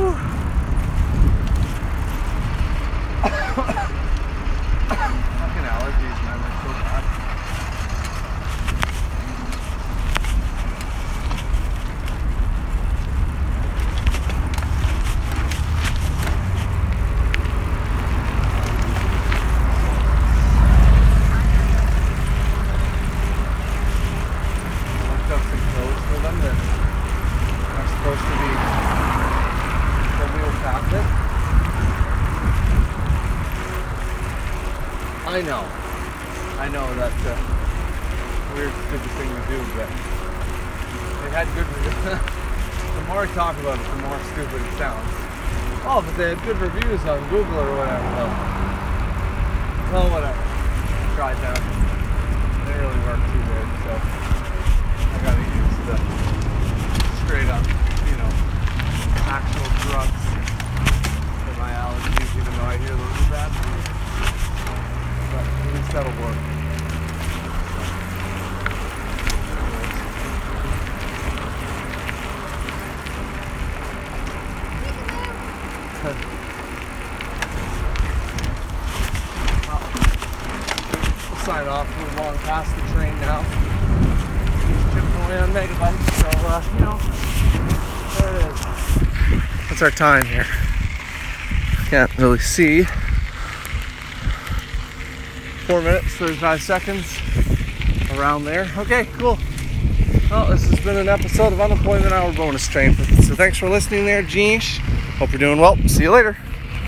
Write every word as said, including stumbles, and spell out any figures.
Fucking allergies, man, they're so bad. Locked up and closed for them, that are supposed to be the real captain. I know, I know that's a weird, stupid thing to do, but they had good reviews. The more I talk about it, the more stupid it sounds. Oh, but they had good reviews on Google or whatever. Well, well whatever. I tried that. It didn't really work too good, so I gotta use the straight up, you know, actual drugs for my allergies, even though I hear those are bad things. But at least that'll work. We'll sign off. We're long past the train now. He's chipping away on megabytes, so, uh, you know, there it is. What's our time here? Can't really see. four minutes, thirty-five seconds, around there. Okay, cool. Well, this has been an episode of Unemployment Hour Bonus Train. So thanks for listening there, Jeesh. Hope you're doing well. See you later.